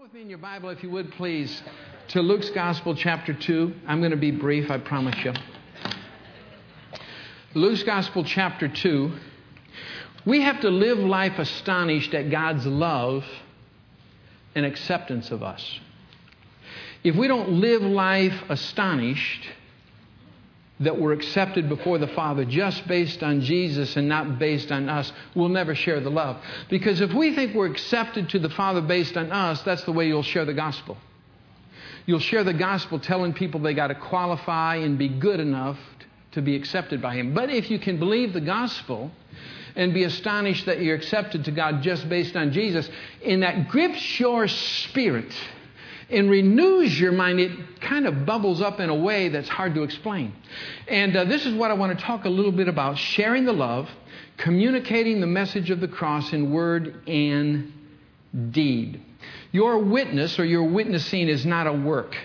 Go with me in your Bible, if you would, please, to Luke's Gospel, chapter 2. I'm going to be brief, I promise you. Luke's Gospel, chapter 2. We have to live life astonished at God's love and acceptance of us. If we don't live life astonished that we're accepted before the Father just based on Jesus and not based on us, we'll never share the love. Because if we think we're accepted to the Father based on us, that's the way you'll share the gospel. You'll share the gospel telling people they got to qualify and be good enough to be accepted by Him. But if you can believe the gospel and be astonished that you're accepted to God just based on Jesus, and that grips your spirit and renews your mind, it kind of bubbles up in a way that's hard to explain. And this is what I want to talk a little bit about: sharing the love, communicating the message of the cross in word and deed. Your witness or your witnessing is not a work.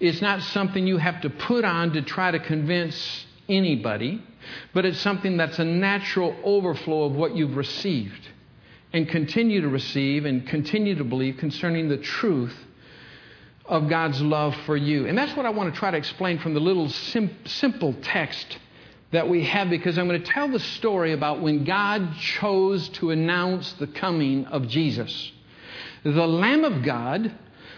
It's not something you have to put on to try to convince anybody, but it's something that's a natural overflow of what you've received and continue to receive and continue to believe concerning the truth of God's love for you. And that's what I want to try to explain from the little simple text that we have, because I'm going to tell the story about when God chose to announce the coming of Jesus, the Lamb of God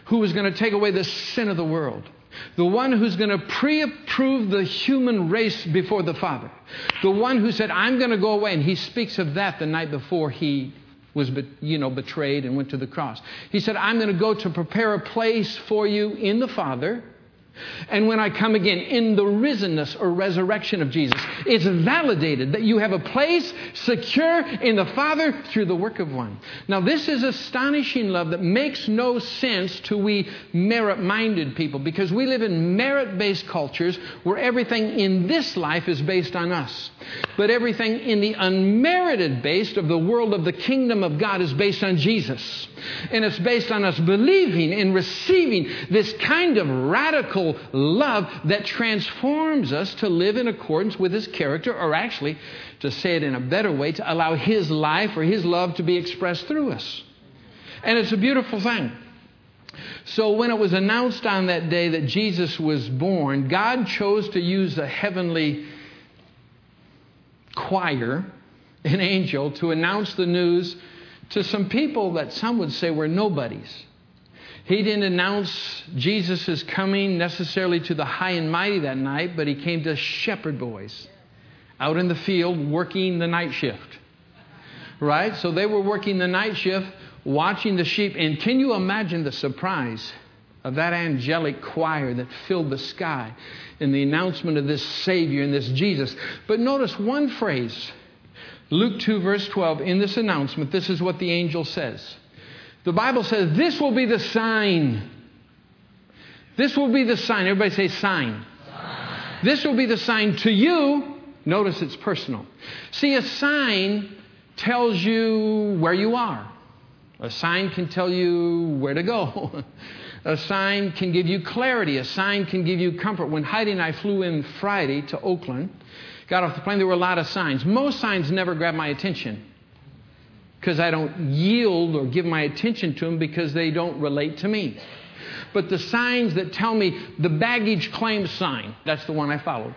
who was going to take away the sin of the world, the one who's going to pre-approve the human race before the Father, the one who said, "I'm going to go away." And He speaks of that the night before He was betrayed and went to the cross. He said, "I'm going to go to prepare a place for you in the Father. And when I come again," in the risenness or resurrection of Jesus, it's validated that you have a place secure in the Father through the work of one. Now, this is astonishing love that makes no sense to we merit-minded people, because we live in merit-based cultures where everything in this life is based on us. But everything in the unmerited based of the world of the kingdom of God is based on Jesus. And it's based on us believing and receiving this kind of radical love that transforms us to live in accordance with His character, or actually, to say it in a better way, to allow His life or His love to be expressed through us. And it's a beautiful thing. So when it was announced on that day that Jesus was born, God chose to use a heavenly choir, an angel, to announce the news to some people that some would say were nobodies. He didn't announce Jesus' coming necessarily to the high and mighty that night, but He came to shepherd boys out in the field working the night shift. Right? So they were working the night shift, watching the sheep. And can you imagine the surprise of that angelic choir that filled the sky in the announcement of this Savior and this Jesus? But notice one phrase, Luke 2, verse 12, in this announcement, this is what the angel says. The Bible says, "This will be the sign." This will be the sign. Everybody say sign. Sign. This will be the sign to you. Notice it's personal. See, a sign tells you where you are. A sign can tell you where to go. A sign can give you clarity. A sign can give you comfort. When Heidi and I flew in Friday to Oakland, got off the plane, there were a lot of signs. Most signs never grabbed my attention, because I don't yield or give my attention to them, because they don't relate to me. But the signs that tell me the baggage claim sign, that's the one I followed.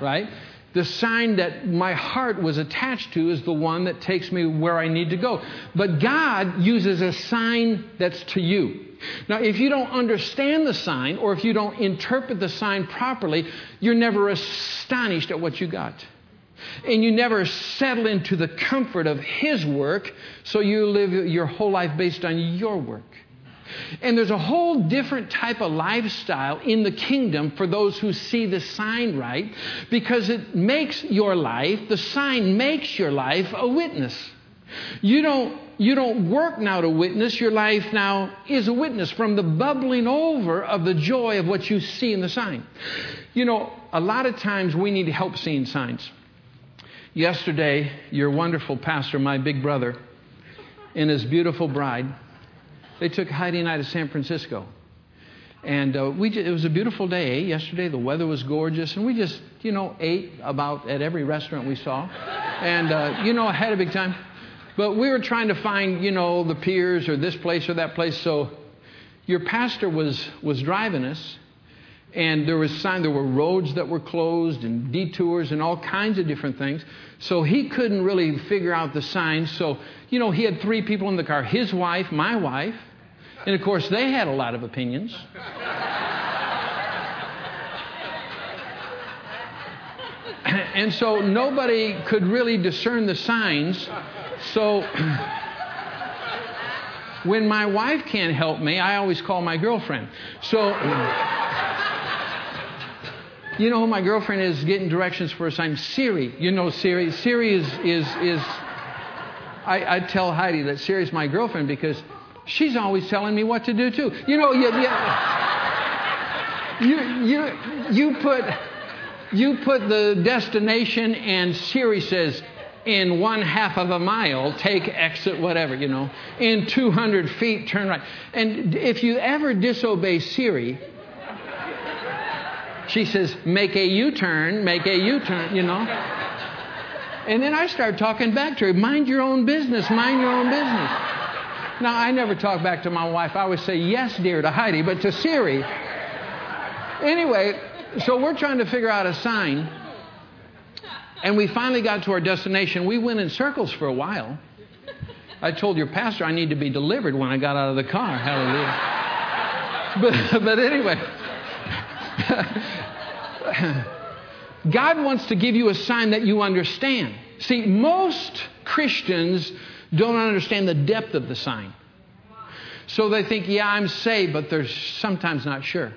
Right? The sign that my heart was attached to is the one that takes me where I need to go. But God uses a sign that's to you. Now, if you don't understand the sign, or if you don't interpret the sign properly, you're never astonished at what you got. And you never settle into the comfort of His work, so you live your whole life based on your work. And there's a whole different type of lifestyle in the kingdom for those who see the sign right, because it makes your life, the sign makes your life a witness. You don't work now to witness. Your life now is a witness from the bubbling over of the joy of what you see in the sign. You know, a lot of times we need help seeing signs. Yesterday, your wonderful pastor, my big brother, and his beautiful bride, they took Heidi and I to San Francisco. And it was a beautiful day yesterday. The weather was gorgeous. And we just, ate about at every restaurant we saw. And, had a big time. But we were trying to find, you know, the piers or this place or that place. So your pastor was driving us. And there was sign, there were roads that were closed and detours and all kinds of different things. So he couldn't really figure out the signs. So, you know, he had three people in the car, his wife, my wife. And, of course, they had a lot of opinions. And so nobody could really discern the signs. So when my wife can't help me, I always call my girlfriend. So... You know, my girlfriend is getting directions for a sign. Siri, you know Siri. Siri is I tell Heidi that Siri's my girlfriend because she's always telling me what to do too. You know, you put the destination and Siri says, in 1/2 of a mile, take exit whatever, you know. In 200 feet, turn right. And if you ever disobey Siri... She says, make a U-turn, you know. And then I start talking back to her, mind your own business, mind your own business. Now, I never talk back to my wife. I always say, yes, dear, to Heidi, but to Siri. Anyway, so we're trying to figure out a sign. And we finally got to our destination. We went in circles for a while. I told your pastor I need to be delivered when I got out of the car. Hallelujah. But anyway... God wants to give you a sign that you understand. See, most Christians don't understand the depth of the sign. So they think, yeah, I'm saved, but they're sometimes not sure.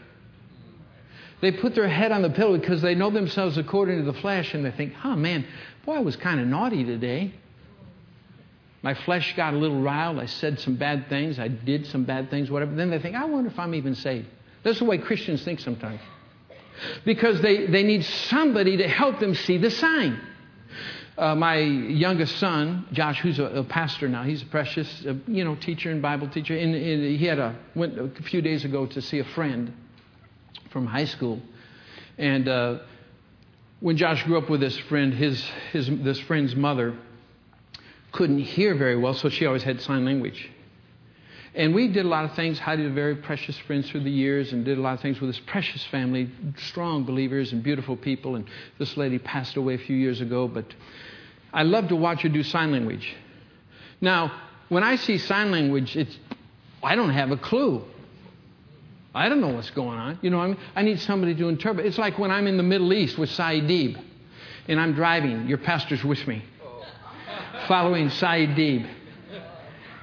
They put their head on the pillow because they know themselves according to the flesh, and they think, oh, man, boy, I was kind of naughty today. My flesh got a little riled. I said some bad things. I did some bad things, whatever. Then they think, I wonder if I'm even saved. That's the way Christians think sometimes. Because they need somebody to help them see the sign. My youngest son, Josh, who's a pastor now, he's a precious, teacher and Bible teacher. And he went a few days ago to see a friend from high school. And when Josh grew up with this friend, this friend's mother couldn't hear very well, so she always had sign language. And we did a lot of things. Heidi was very precious friends through the years and did a lot of things with this precious family, strong believers and beautiful people. And this lady passed away a few years ago. But I love to watch her do sign language. Now, when I see sign language, I don't have a clue. I don't know what's going on. You know what I mean? I need somebody to interpret. It's like when I'm in the Middle East with Saeed Deeb and I'm driving. Your pastor's with me. Following Saeed Deeb.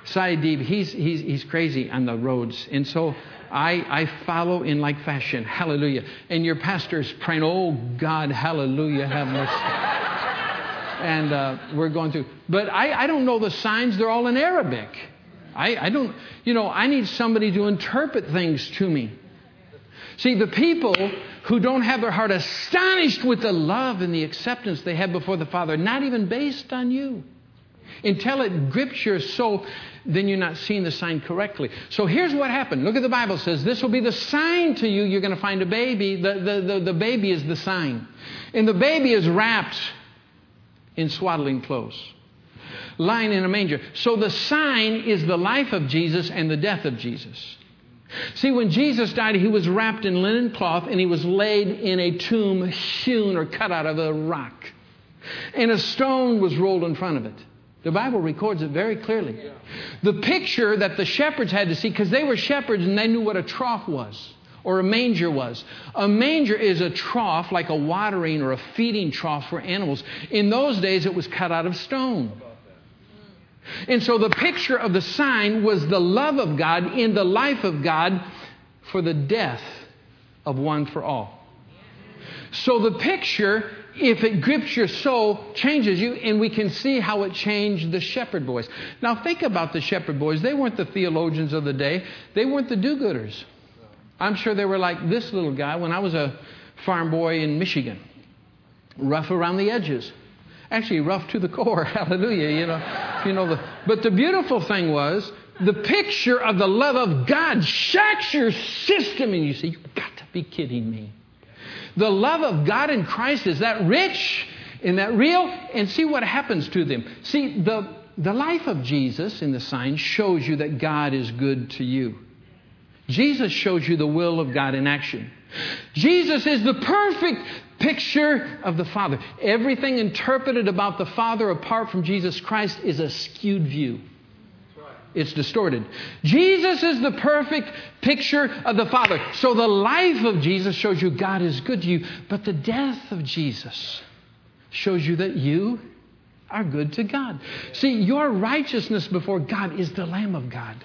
Saeed Deeb, he's crazy on the roads. And so I follow in like fashion. Hallelujah. And your pastor is praying, oh, God, hallelujah, have mercy. And we're going through. But I don't know the signs. They're all in Arabic. I need somebody to interpret things to me. See, the people who don't have their heart astonished with the love and the acceptance they have before the Father, not even based on you. Until it grips your soul, then you're not seeing the sign correctly. So here's what happened. Look at the Bible. It says, this will be the sign to you. You're going to find a baby. The baby is the sign. And the baby is wrapped in swaddling clothes, lying in a manger. So the sign is the life of Jesus and the death of Jesus. See, when Jesus died, he was wrapped in linen cloth and he was laid in a tomb hewn or cut out of a rock. And a stone was rolled in front of it. The Bible records it very clearly. The picture that the shepherds had to see, because they were shepherds and they knew what a trough was or a manger was. A manger is a trough like a watering or a feeding trough for animals. In those days, it was cut out of stone. And so the picture of the sign was the love of God in the life of God for the death of one for all. So the picture, if it grips your soul, changes you, and we can see how it changed the shepherd boys. Now think about the shepherd boys. They weren't the theologians of the day. They weren't the do-gooders. I'm sure they were like this little guy when I was a farm boy in Michigan. Rough around the edges. Actually, rough to the core. Hallelujah. But the beautiful thing was the picture of the love of God shocks your system, and you say, you've got to be kidding me. The love of God in Christ is that rich and that real. And see what happens to them. See, the the life of Jesus in the sign shows you that God is good to you. Jesus shows you the will of God in action. Jesus is the perfect picture of the Father. Everything interpreted about the Father apart from Jesus Christ is a skewed view. It's distorted. Jesus is the perfect picture of the Father. So the life of Jesus shows you God is good to you. But the death of Jesus shows you that you are good to God. See, your righteousness before God is the Lamb of God.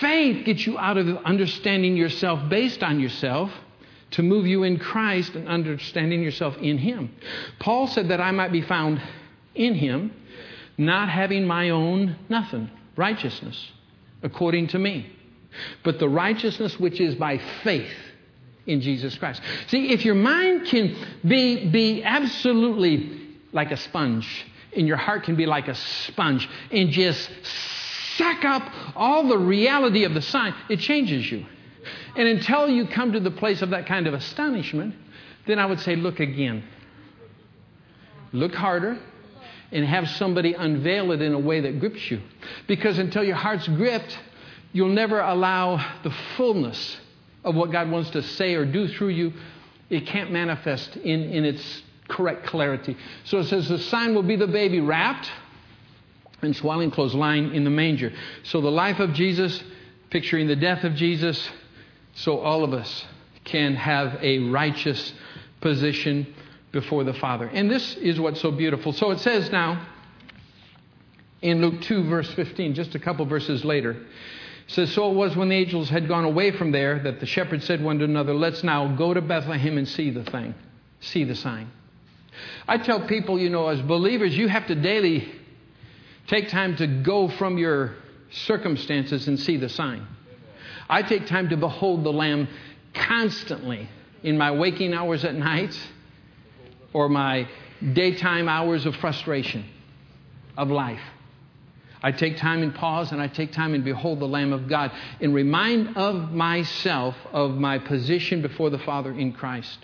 Faith gets you out of understanding yourself based on yourself to move you in Christ and understanding yourself in Him. Paul said that I might be found in Him, not having my own nothing, righteousness, according to me, but the righteousness which is by faith in Jesus Christ. See, if your mind can be absolutely like a sponge, and your heart can be like a sponge, and just suck up all the reality of the sign, it changes you. And until you come to the place of that kind of astonishment, then I would say, look again. Look harder and have somebody unveil it in a way that grips you. Because until your heart's gripped, you'll never allow the fullness of what God wants to say or do through you. It can't manifest in its correct clarity. So it says the sign will be the baby wrapped in swaddling clothes lying in the manger. So the life of Jesus, picturing the death of Jesus, so all of us can have a righteous position before the Father. And this is what's so beautiful. So it says now in Luke 2, verse 15, just a couple verses later, it says, so it was when the angels had gone away from there that the shepherds said one to another, let's now go to Bethlehem and see the thing, see the sign. I tell people, you know, as believers, you have to daily take time to go from your circumstances and see the sign. I take time to behold the Lamb constantly in my waking hours at night or my daytime hours of frustration of life. I take time and pause, and I take time and behold the Lamb of God and remind of myself of my position before the Father in Christ.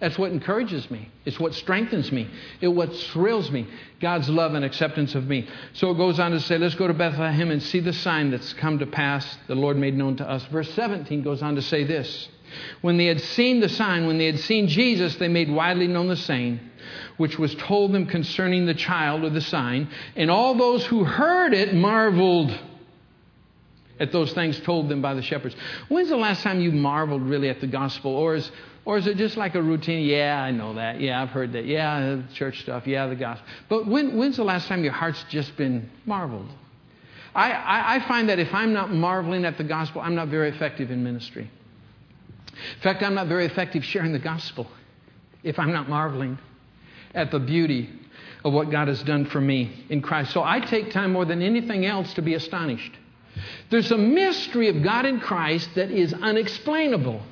That's what encourages me. It's what strengthens me. It's what thrills me. God's love and acceptance of me. So it goes on to say, let's go to Bethlehem and see the sign that's come to pass, the Lord made known to us. Verse 17 goes on to say this. When they had seen the sign, when they had seen Jesus, they made widely known the saying, which was told them concerning the child or the sign. And all those who heard it marveled at those things told them by the shepherds. When's the last time you marveled really at the gospel? Or is it just like a routine? Yeah, I know that. Yeah, I've heard that. Yeah, church stuff. Yeah, the gospel. But when's the last time your heart's just been marveled? I find that if I'm not marveling at the gospel, I'm not very effective in ministry. In fact, I'm not very effective sharing the gospel if I'm not marveling at the beauty of what God has done for me in Christ. So I take time more than anything else to be astonished. There's a mystery of God in Christ that is unexplainable.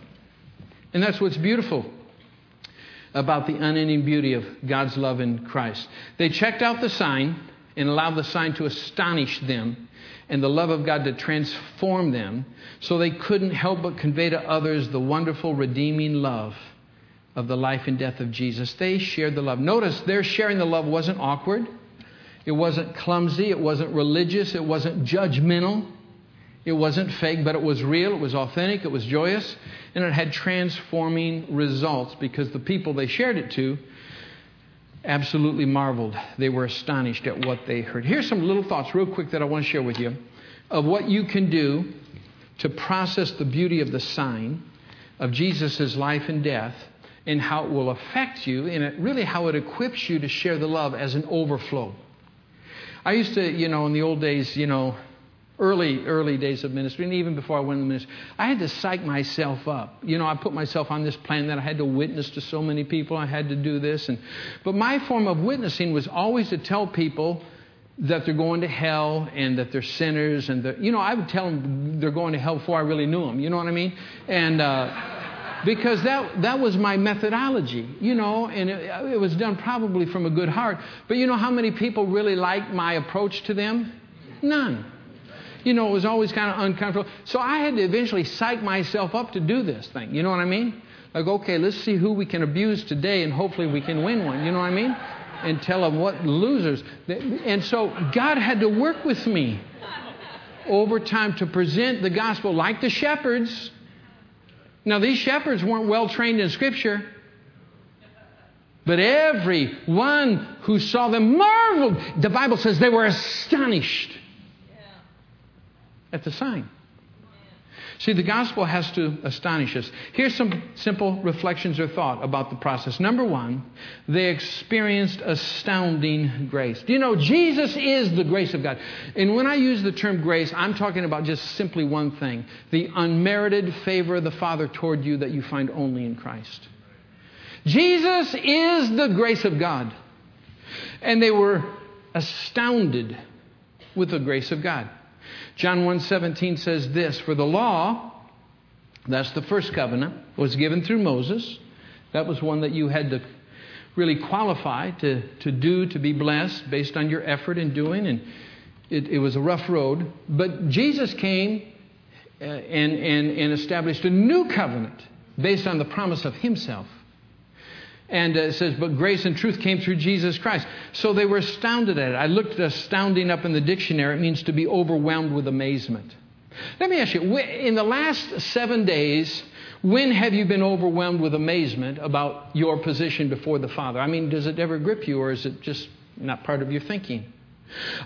And that's what's beautiful about the unending beauty of God's love in Christ. They checked out the sign and allowed the sign to astonish them and the love of God to transform them, so they couldn't help but convey to others the wonderful, redeeming love of the life and death of Jesus. They shared the love. Notice their sharing the love wasn't awkward. It wasn't clumsy. It wasn't religious. It wasn't judgmental. It wasn't fake, but it was real. It was authentic. It was joyous. And it had transforming results because the people they shared it to absolutely marveled. They were astonished at what they heard. Here's some little thoughts real quick that I want to share with you of what you can do to process the beauty of the sign of Jesus' life and death and how it will affect you and really how it equips you to share the love as an overflow. I used to, in the old days, early days of ministry, and even before I went into ministry, I had to psych myself up. I put myself on this plan that I had to witness to so many people. I had to do this. But my form of witnessing was always to tell people that they're going to hell and that they're sinners. And I would tell them they're going to hell before I really knew them. You know what I mean? And because that was my methodology, and it was done probably from a good heart. But you know how many people really liked my approach to them? None. It was always kind of uncomfortable. So I had to eventually psych myself up to do this thing. You know what I mean? Like, okay, let's see who we can abuse today and hopefully we can win one. You know what I mean? and tell them what losers. And so God had to work with me over time to present the gospel like the shepherds. Now, these shepherds weren't well trained in Scripture. But every one who saw them marveled. The Bible says they were astonished at the sign. See, the gospel has to astonish us. Here's some simple reflections or thought about the process. Number one, they experienced astounding grace. Do you know, Jesus is the grace of God. And when I use the term grace, I'm talking about just simply one thing. The unmerited favor of the Father toward you that you find only in Christ. Jesus is the grace of God. And they were astounded with the grace of God. John 1:17 says this, for the law, that's the first covenant, was given through Moses. That was one that you had to really qualify to do, to be blessed based on your effort in doing. And it was a rough road. But Jesus came and established a new covenant based on the promise of himself. And it says, but grace and truth came through Jesus Christ. So they were astounded at it. I looked astounding up in the dictionary. It means to be overwhelmed with amazement. Let me ask you, in the last 7 days, when have you been overwhelmed with amazement about your position before the Father? I mean, does it ever grip you, or is it just not part of your thinking?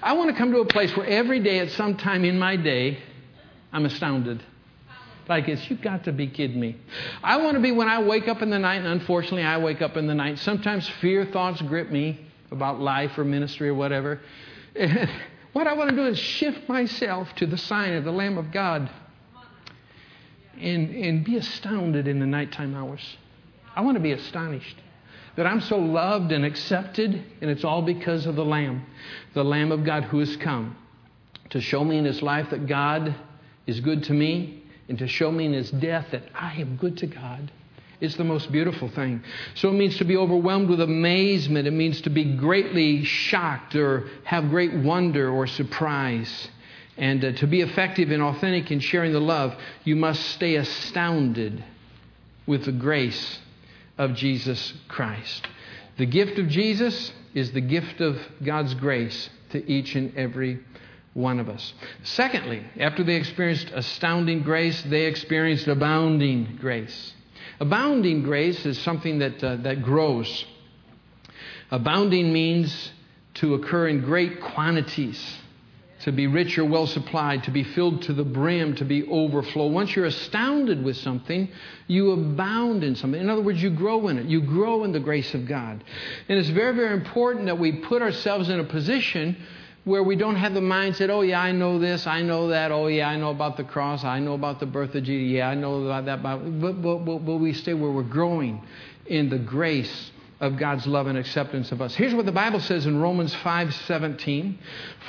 I want to come to a place where every day at some time in my day, I'm astounded. Like it's, you've got to be kidding me. I want to be, when I wake up in the night, and unfortunately I wake up in the night, sometimes fear thoughts grip me about life or ministry or whatever. And what I want to do is shift myself to the sign of the Lamb of God and be astounded in the nighttime hours. I want to be astonished that I'm so loved and accepted, and it's all because of the Lamb of God who has come to show me in his life that God is good to me, and to show me in his death that I am good to God. It's the most beautiful thing. So it means to be overwhelmed with amazement. It means to be greatly shocked or have great wonder or surprise. And to be effective and authentic in sharing the love, you must stay astounded with the grace of Jesus Christ. The gift of Jesus is the gift of God's grace to each and every one of us. Secondly, after they experienced astounding grace, they experienced abounding grace. Abounding grace is something that grows. Abounding means to occur in great quantities, to be rich or well supplied, to be filled to the brim, to be overflow. Once you're astounded with something, you abound in something. In other words, you grow in it. You grow in the grace of God. And it's very, very important that we put ourselves in a position where we don't have the mindset, oh yeah, I know this, I know that, oh yeah, I know about the cross, I know about the birth of Jesus, yeah, I know about that, but we stay where we're growing in the grace of God's love and acceptance of us. Here's what the Bible says in Romans 5:17,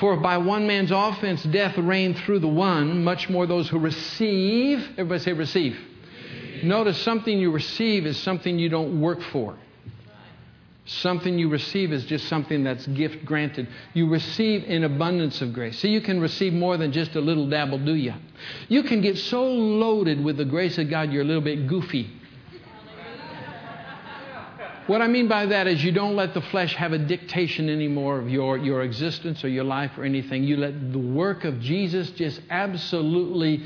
for by one man's offense death reigned through the one, much more those who receive. Everybody say receive. Receive. Notice something you receive is something you don't work for. Something you receive is just something that's gift granted. You receive an abundance of grace. See, you can receive more than just a little dabble, do you? You can get so loaded with the grace of God, you're a little bit goofy. What I mean by that is you don't let the flesh have a dictation anymore of your existence or your life or anything. You let the work of Jesus just absolutely,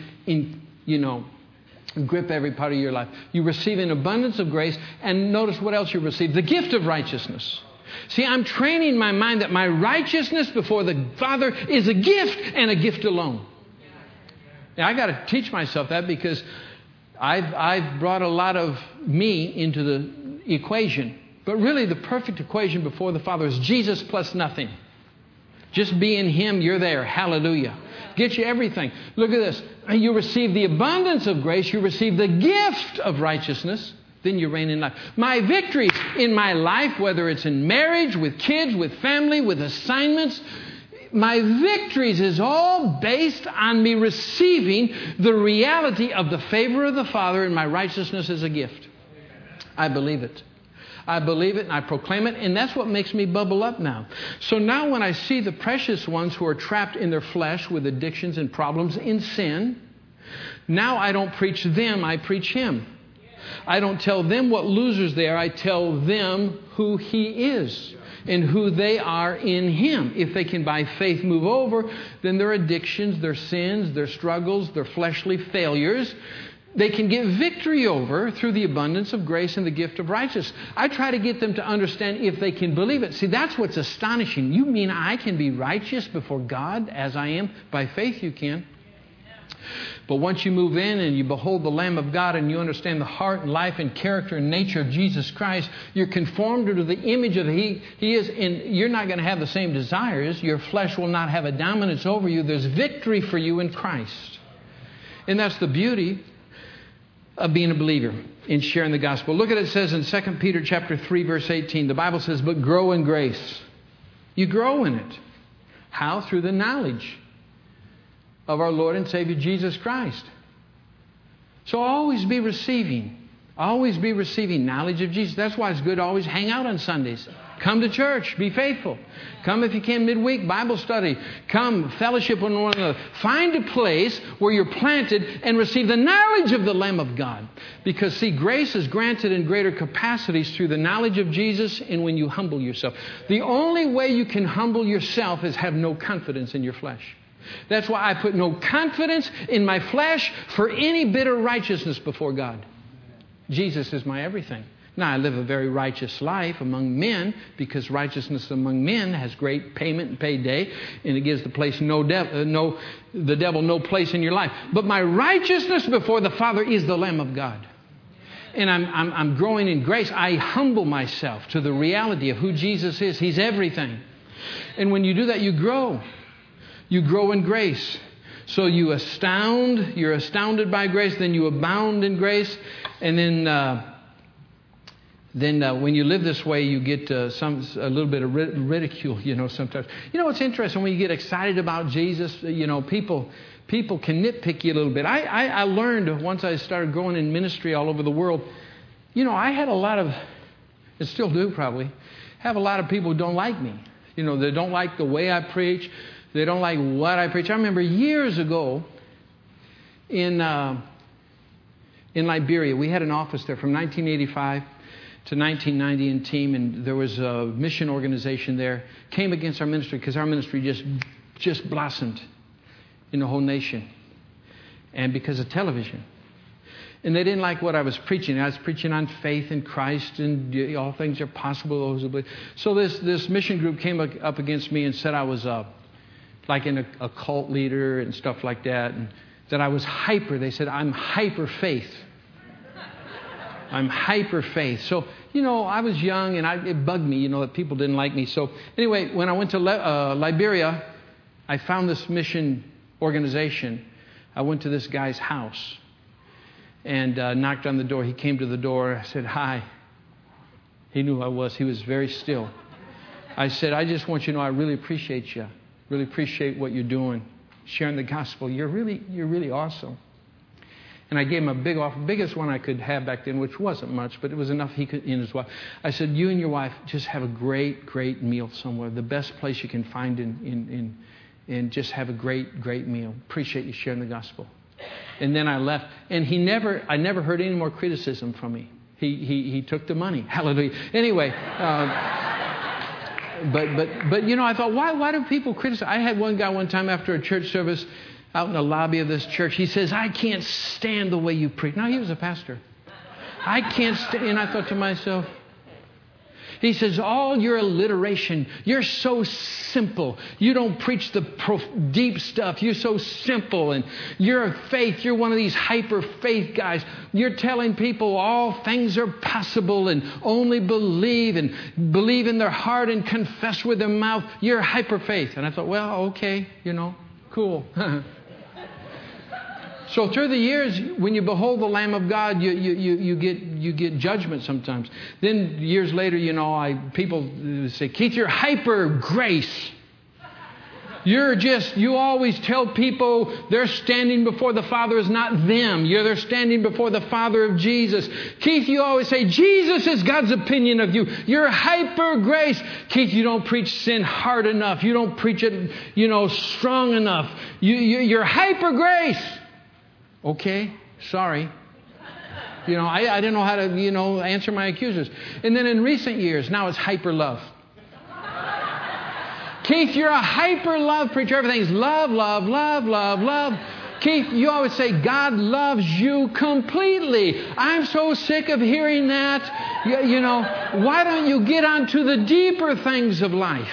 grip every part of your life. You receive an abundance of grace, and notice what else you receive. The gift of righteousness. See, I'm training my mind that my righteousness before the Father is a gift and a gift alone. Now, I got to teach myself that because I've brought a lot of me into the equation. But really, the perfect equation before the Father is Jesus plus nothing. Just be in Him, you're there. Hallelujah. Get you everything. Look at this. You receive the abundance of grace. You receive the gift of righteousness. Then you reign in life. My victories in my life, whether it's in marriage, with kids, with family, with assignments, my victories is all based on me receiving the reality of the favor of the Father and my righteousness as a gift. I believe it. I believe it and I proclaim it, and that's what makes me bubble up now. So now when I see the precious ones who are trapped in their flesh with addictions and problems in sin, now I don't preach them, I preach Him. I don't tell them what losers they are. I tell them who He is and who they are in Him. If they can by faith move over, then their addictions, their sins, their struggles, their fleshly failures, they can get victory over through the abundance of grace and the gift of righteousness. I try to get them to understand if they can believe it. See, that's what's astonishing. You mean I can be righteous before God as I am? By faith you can. But once you move in and you behold the Lamb of God and you understand the heart and life and character and nature of Jesus Christ, you're conformed to the image of He is, and you're not going to have the same desires. Your flesh will not have a dominance over you. There's victory for you in Christ. And that's the beauty of being a believer and sharing the gospel. Look at it, it says in 2 Peter chapter 3, verse 18, the Bible says, but grow in grace. You grow in it. How? Through the knowledge of our Lord and Savior Jesus Christ. So always be receiving knowledge of Jesus. That's why it's good to always hang out on Sundays. Come to church, be faithful. Come if you can midweek, Bible study. Come, fellowship with one another. Find a place where you're planted and receive the knowledge of the Lamb of God. Because see, grace is granted in greater capacities through the knowledge of Jesus and when you humble yourself. The only way you can humble yourself is have no confidence in your flesh. That's why I put no confidence in my flesh for any bitter righteousness before God. Jesus is my everything. Now, I live a very righteous life among men because righteousness among men has great payment and payday, and it gives the place the devil no place in your life. But my righteousness before the Father is the Lamb of God. And I'm growing in grace. I humble myself to the reality of who Jesus is. He's everything. And when you do that, you grow. You grow in grace. So you astound, you're astounded by grace, then you abound in grace. And then when you live this way, you get a little bit of ridicule, sometimes. You know, it's interesting when you get excited about Jesus, people can nitpick you a little bit. I learned once I started going in ministry all over the world, I had a lot of, and still do probably, have a lot of people who don't like me. They don't like the way I preach. They don't like what I preach. I remember years ago in Liberia, we had an office there from 1985 to 1990 in team, and there was a mission organization there, came against our ministry because our ministry just blossomed in the whole nation and because of television. And they didn't like what I was preaching. I was preaching on faith in Christ and all things are possible. Those who believe. So this mission group came up against me and said I was like in a cult leader and stuff like that, and that I was hyper. They said, I'm hyper faith. I'm hyper faith. So, I was young and it bugged me, that people didn't like me. So anyway, when I went to Liberia, I found this mission organization. I went to this guy's house and knocked on the door. He came to the door. I said, hi. He knew who I was. He was very still. I said, I just want you to know I really appreciate you. Really appreciate what you're doing, sharing the gospel. You're really awesome. And I gave him a big offer, biggest one I could have back then, which wasn't much, but it was enough he could and his wife. I said, you and your wife just have a great, great meal somewhere, the best place you can find and just have a great, great meal. Appreciate you sharing the gospel. And then I left. And I never heard any more criticism from me. He took the money. Hallelujah. Anyway, But I thought, why do people criticize? I had one guy one time after a church service out in the lobby of this church. He says, I can't stand the way you preach. Now, he was a pastor. I can't stand. And I thought to myself, he says, all your alliteration, you're so simple. You don't preach the deep stuff. You're so simple. And your faith, you're one of these hyper faith guys. You're telling people all things are possible and only believe and believe in their heart and confess with their mouth. You're hyper faith. And I thought, well, okay, cool. So through the years, when you behold the Lamb of God, you get judgment sometimes. Then years later, people say, Keith, you're hyper grace. You always tell people they're standing before the Father is not them. They're standing before the Father of Jesus. Keith, you always say, Jesus is God's opinion of you. You're hyper grace. Keith, you don't preach sin hard enough. You don't preach it, strong enough. You're hyper grace. Okay, sorry. You know, I didn't know how to, you know, answer my accusers. And then in recent years, now it's hyper love. Keith, you're a hyper love preacher. Everything's love, love, love, love, love. Keith, you always say, God loves you completely. I'm so sick of hearing that. You know, why don't you get on to the deeper things of life?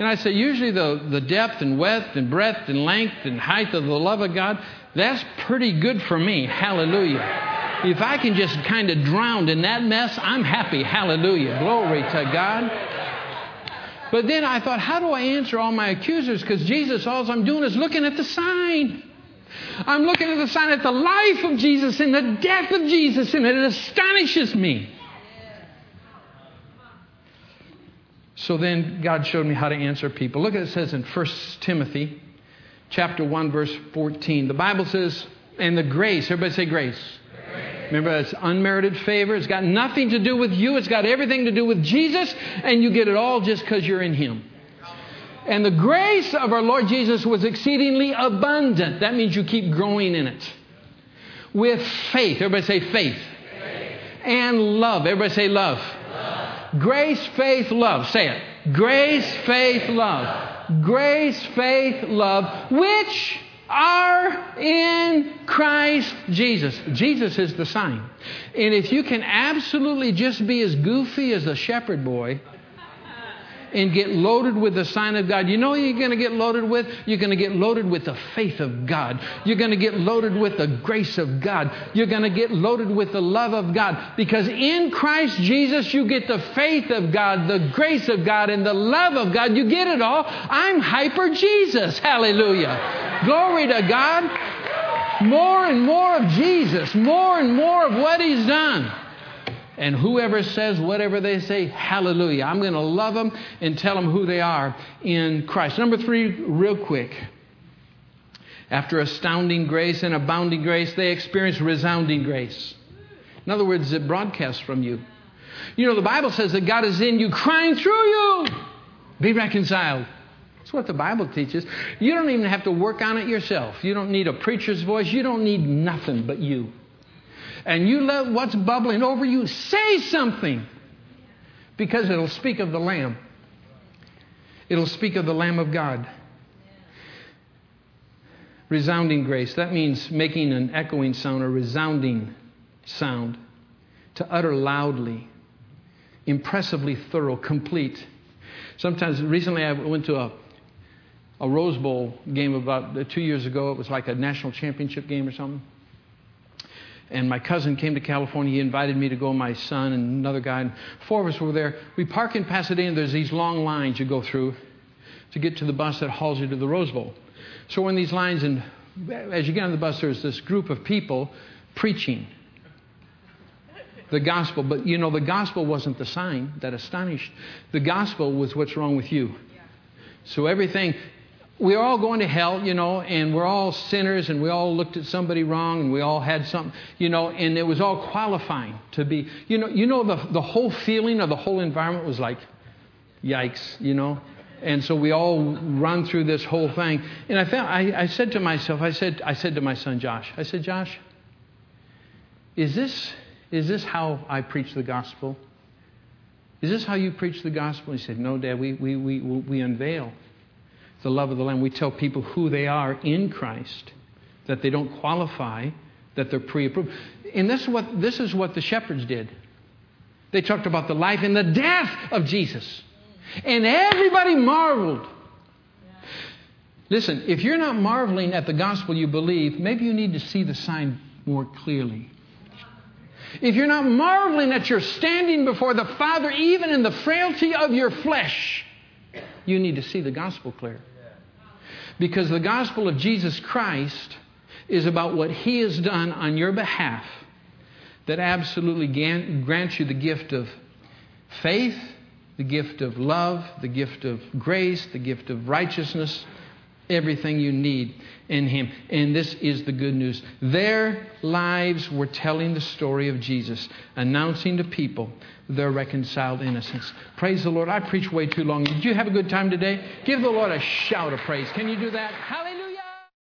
And I say, usually the depth and width and breadth and length and height of the love of God, that's pretty good for me. Hallelujah. If I can just kind of drown in that mess, I'm happy. Hallelujah. Glory to God. But then I thought, how do I answer all my accusers? Because Jesus, all I'm doing is looking at the sign. I'm looking at the sign at the life of Jesus and the death of Jesus, and it astonishes me. So then God showed me how to answer people. Look at it says in 1 Timothy chapter 1, verse 14. The Bible says, and the grace, everybody say grace. Remember, it's unmerited favor. It's got nothing to do with you. It's got everything to do with Jesus. And you get it all just because you're in Him. And the grace of our Lord Jesus was exceedingly abundant. That means you keep growing in it. With faith. Everybody say faith. Faith. And love. Everybody say love. Love. Grace, faith, love. Say it. Grace, faith, love. Grace, faith, love. Which are in Christ Jesus. Jesus is the sign. And if you can absolutely just be as goofy as a shepherd boy and get loaded with the sign of God, you know what you're going to get loaded with? You're going to get loaded with the faith of God. You're going to get loaded with the grace of God. You're going to get loaded with the love of God. Because in Christ Jesus, you get the faith of God, the grace of God, and the love of God. You get it all. I'm hyper Jesus. Hallelujah. Glory to God. More and more of Jesus. More and more of what He's done. And whoever says whatever they say, hallelujah. I'm going to love them and tell them who they are in Christ. Number three, real quick. After astounding grace and abounding grace, they experience resounding grace. In other words, it broadcasts from you. You know, the Bible says that God is in you, crying through you. Be reconciled. That's what the Bible teaches. You don't even have to work on it yourself. You don't need a preacher's voice. You don't need nothing but you. And you let what's bubbling over you say something, because it'll speak of the Lamb. It'll speak of the Lamb of God. Resounding grace. That means making an echoing sound, a resounding sound. To utter loudly, impressively thorough, complete. Sometimes, recently I went to a Rose Bowl game about 2 years ago. It was like a national championship game or something. And my cousin came to California. He invited me to go, my son and another guy. And four of us were there. We park in Pasadena. There's these long lines you go through to get to the bus that hauls you to the Rose Bowl. So we're in these lines, and as you get on the bus, there's this group of people preaching the gospel. But, you know, the gospel wasn't the sign that astonished. The gospel was what's wrong with you. So everything... We're all going to hell, you know, and we're all sinners, and we all looked at somebody wrong, and we all had something, you know, and it was all qualifying to be, you know, the whole feeling of the whole environment was like, yikes, you know. And so we all run through this whole thing. And I said to my son, Josh, I said, Josh, is this how I preach the gospel? Is this how you preach the gospel? He said, no, Dad, we unveil the love of the Lamb. We tell people who they are in Christ, that they don't qualify, that they're pre-approved. And this is what the shepherds did. They talked about the life and the death of Jesus. And everybody marveled. Listen, if you're not marveling at the gospel you believe, maybe you need to see the sign more clearly. If you're not marveling that you're standing before the Father, even in the frailty of your flesh, you need to see the gospel clear. Because the gospel of Jesus Christ is about what He has done on your behalf that absolutely grants you the gift of faith, the gift of love, the gift of grace, the gift of righteousness, everything you need in Him. And this is the good news. Their lives were telling the story of Jesus, announcing to people their reconciled innocence. Praise the Lord. I preached way too long. Did you have a good time today? Give the Lord a shout of praise. Can you do that? Hallelujah.